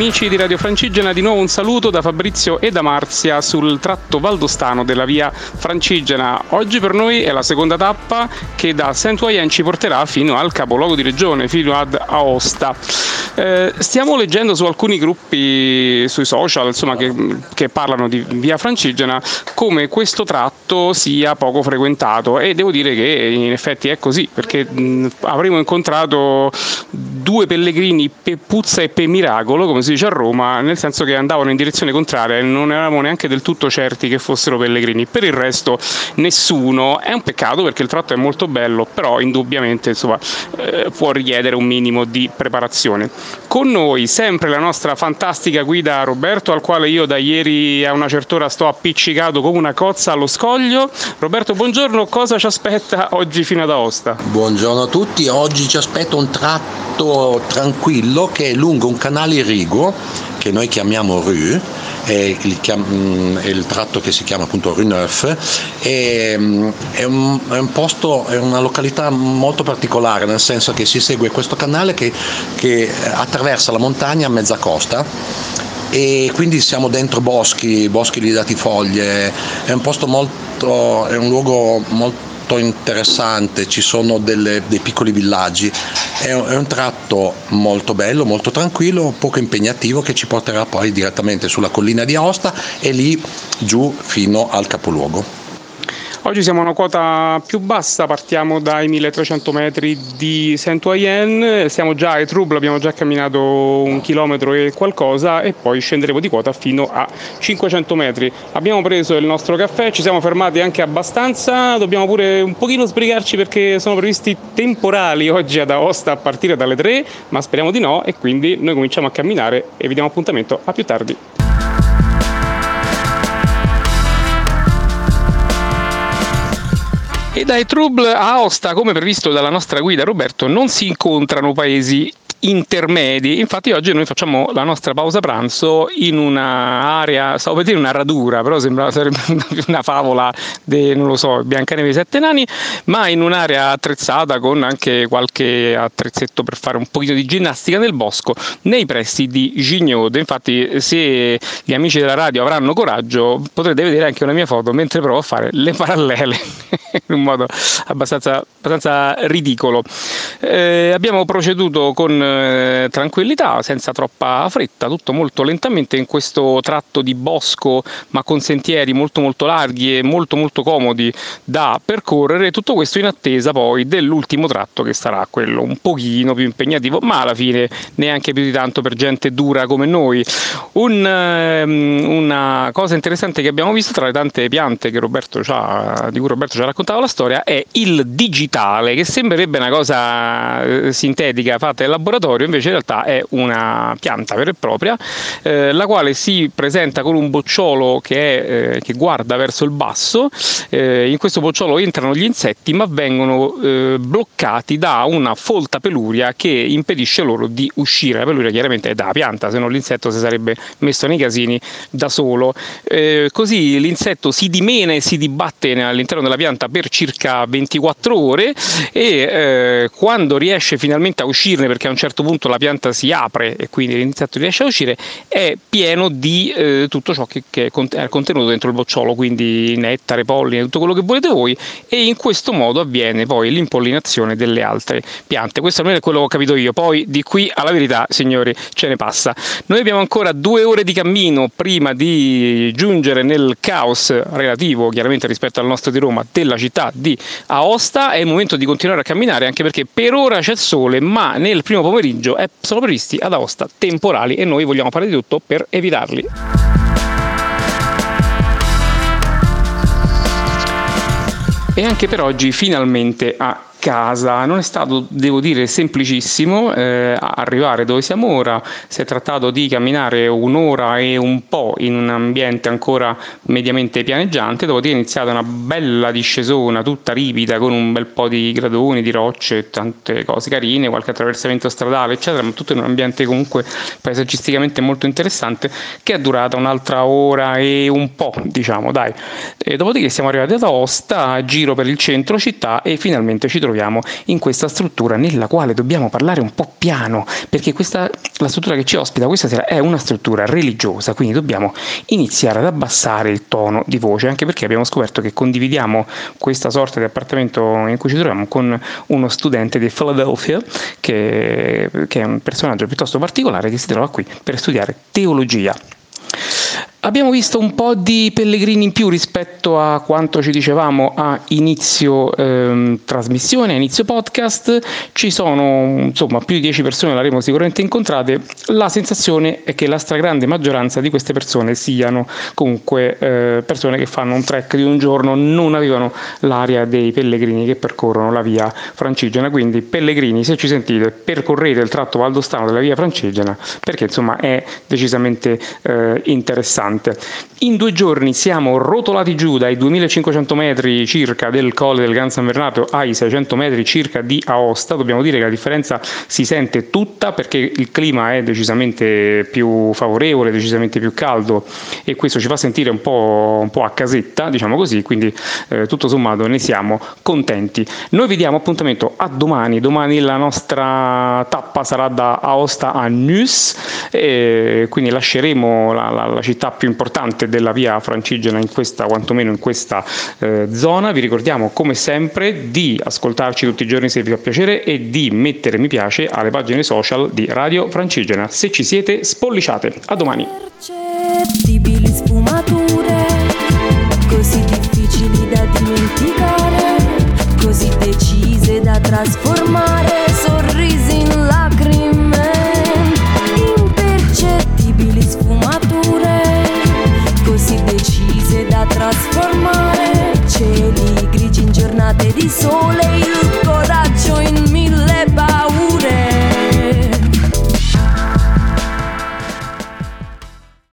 Amici di Radio Francigena, di nuovo un saluto da Fabrizio e da Marzia sul tratto valdostano della Via Francigena. Oggi per noi è la seconda tappa che da Saint-Oyen ci porterà fino al capoluogo di regione, fino ad Aosta. Stiamo leggendo su alcuni gruppi sui social, insomma, che parlano di Via Francigena, come questo tratto sia poco frequentato, e devo dire che in effetti è così, perché avremo incontrato due pellegrini, Pepuzza e Pemiracolo, come si dice a Roma, nel senso che andavano in direzione contraria e non eravamo neanche del tutto certi che fossero pellegrini. Per il resto nessuno. È un peccato perché il tratto è molto bello, però indubbiamente, insomma, può richiedere un minimo di preparazione. Con noi sempre la nostra fantastica guida Roberto, al quale io da ieri a una certa ora sto appiccicato come una cozza allo scoglio. Roberto, buongiorno, cosa ci aspetta oggi fino ad Aosta? Buongiorno a tutti, oggi ci aspetta un tratto tranquillo che è lungo un canale irriguo che noi chiamiamo Rue, è il tratto che si chiama appunto Rue Neuf, è una località molto particolare, nel senso che si segue questo canale che attraversa la montagna a mezza costa, e quindi siamo dentro boschi di datifoglie. È un posto molto, è un luogo molto interessante, ci sono dei piccoli villaggi, è un tratto molto bello, molto tranquillo, poco impegnativo, che ci porterà poi direttamente sulla collina di Aosta e lì giù fino al capoluogo. Oggi siamo a una quota più bassa, partiamo dai 1300 metri di Saint-Oyen, siamo già a Étroubles, abbiamo già camminato 1 chilometro e qualcosa, e poi scenderemo di quota fino a 500 metri. Abbiamo preso il nostro caffè, ci siamo fermati anche abbastanza, dobbiamo pure un pochino sbrigarci perché sono previsti temporali oggi ad Aosta a partire dalle 3, ma speriamo di no, e quindi noi cominciamo a camminare e vi diamo appuntamento a più tardi. E da Étroubles a Aosta, come previsto dalla nostra guida Roberto, non si incontrano paesi intermedi. Infatti oggi noi facciamo la nostra pausa pranzo in un'area, stavo per dire una radura, però sarebbe una favola di, non lo so, Biancaneve e Sette Nani, ma in un'area attrezzata con anche qualche attrezzetto per fare un pochino di ginnastica nel bosco, nei pressi di Gignode. Infatti, se gli amici della radio avranno coraggio, potrete vedere anche una mia foto mentre provo a fare le parallele in un modo abbastanza ridicolo. Abbiamo proceduto con tranquillità, senza troppa fretta, tutto molto lentamente in questo tratto di bosco, ma con sentieri molto molto larghi e molto molto comodi da percorrere, tutto questo in attesa poi dell'ultimo tratto, che sarà quello un pochino più impegnativo, ma alla fine neanche più di tanto per gente dura come noi. Una cosa interessante che abbiamo visto, tra le tante piante di cui Roberto ci ha raccontato la storia, è il digitale, che sembrerebbe una cosa sintetica fatta in laboratorio, invece in realtà è una pianta vera e propria, la quale si presenta con un bocciolo che guarda verso il basso. In questo bocciolo entrano gli insetti, ma vengono bloccati da una folta peluria che impedisce loro di uscire. La peluria chiaramente è da pianta, se no l'insetto si sarebbe messo nei casini da solo. Così l'insetto si dimena e si dibatte all'interno della pianta per circa 24 ore e quando riesce finalmente a uscirne, perché a un certo punto la pianta si apre e quindi l'insetto riesce a uscire, è pieno di tutto ciò che è contenuto dentro il bocciolo, quindi nettare, polline, tutto quello che volete voi, e in questo modo avviene poi l'impollinazione delle altre piante. Questo almeno è quello che ho capito io, poi di qui alla verità, signori, ce ne passa. Noi abbiamo ancora 2 ore di cammino prima di giungere nel caos relativo, chiaramente rispetto al nostro di Roma, della città di Aosta. È il momento di continuare a camminare, anche perché per ora c'è il sole, ma nel primo pomeriggio sono previsti ad Aosta temporali e noi vogliamo fare di tutto per evitarli. E anche per oggi finalmente a casa. Non è stato, devo dire, semplicissimo arrivare dove siamo ora. Si è trattato di camminare 1 ora e un po' in un ambiente ancora mediamente pianeggiante, dopodiché è iniziata una bella discesona tutta ripida, con un bel po' di gradoni, di rocce, tante cose carine, qualche attraversamento stradale eccetera, ma tutto in un ambiente comunque paesaggisticamente molto interessante, che è durata un'altra ora e un po', diciamo, dai. E dopodiché siamo arrivati ad Aosta, giro per il centro città e finalmente ci troviamo troviamo in questa struttura nella quale dobbiamo parlare un po' piano, perché questa, la struttura che ci ospita questa sera è una struttura religiosa, quindi dobbiamo iniziare ad abbassare il tono di voce, anche perché abbiamo scoperto che condividiamo questa sorta di appartamento in cui ci troviamo con uno studente di Philadelphia, che è un personaggio piuttosto particolare che si trova qui per studiare teologia. Abbiamo visto un po' di pellegrini in più rispetto a quanto ci dicevamo a inizio trasmissione, a inizio podcast. Ci sono insomma più di 10 persone, l'avremo sicuramente incontrate. La sensazione è che la stragrande maggioranza di queste persone siano comunque persone che fanno un trek di un giorno, non avevano l'area dei pellegrini che percorrono la via Francigena. Quindi pellegrini, se ci sentite, percorrete il tratto valdostano della via Francigena, perché insomma è decisamente interessante. In 2 giorni siamo rotolati giù dai 2500 metri circa del colle del Gran San Bernardo ai 600 metri circa di Aosta. Dobbiamo dire che la differenza si sente tutta, perché il clima è decisamente più favorevole, decisamente più caldo, e questo ci fa sentire un po' a casetta, diciamo così, quindi tutto sommato ne siamo contenti. Noi vi diamo appuntamento a domani. La nostra tappa sarà da Aosta a Nus, e quindi lasceremo la città più importante della via Francigena in questa zona. Vi ricordiamo come sempre di ascoltarci tutti i giorni se vi fa piacere e di mettere mi piace alle pagine social di Radio Francigena. Se ci siete, spolliciate. A domani.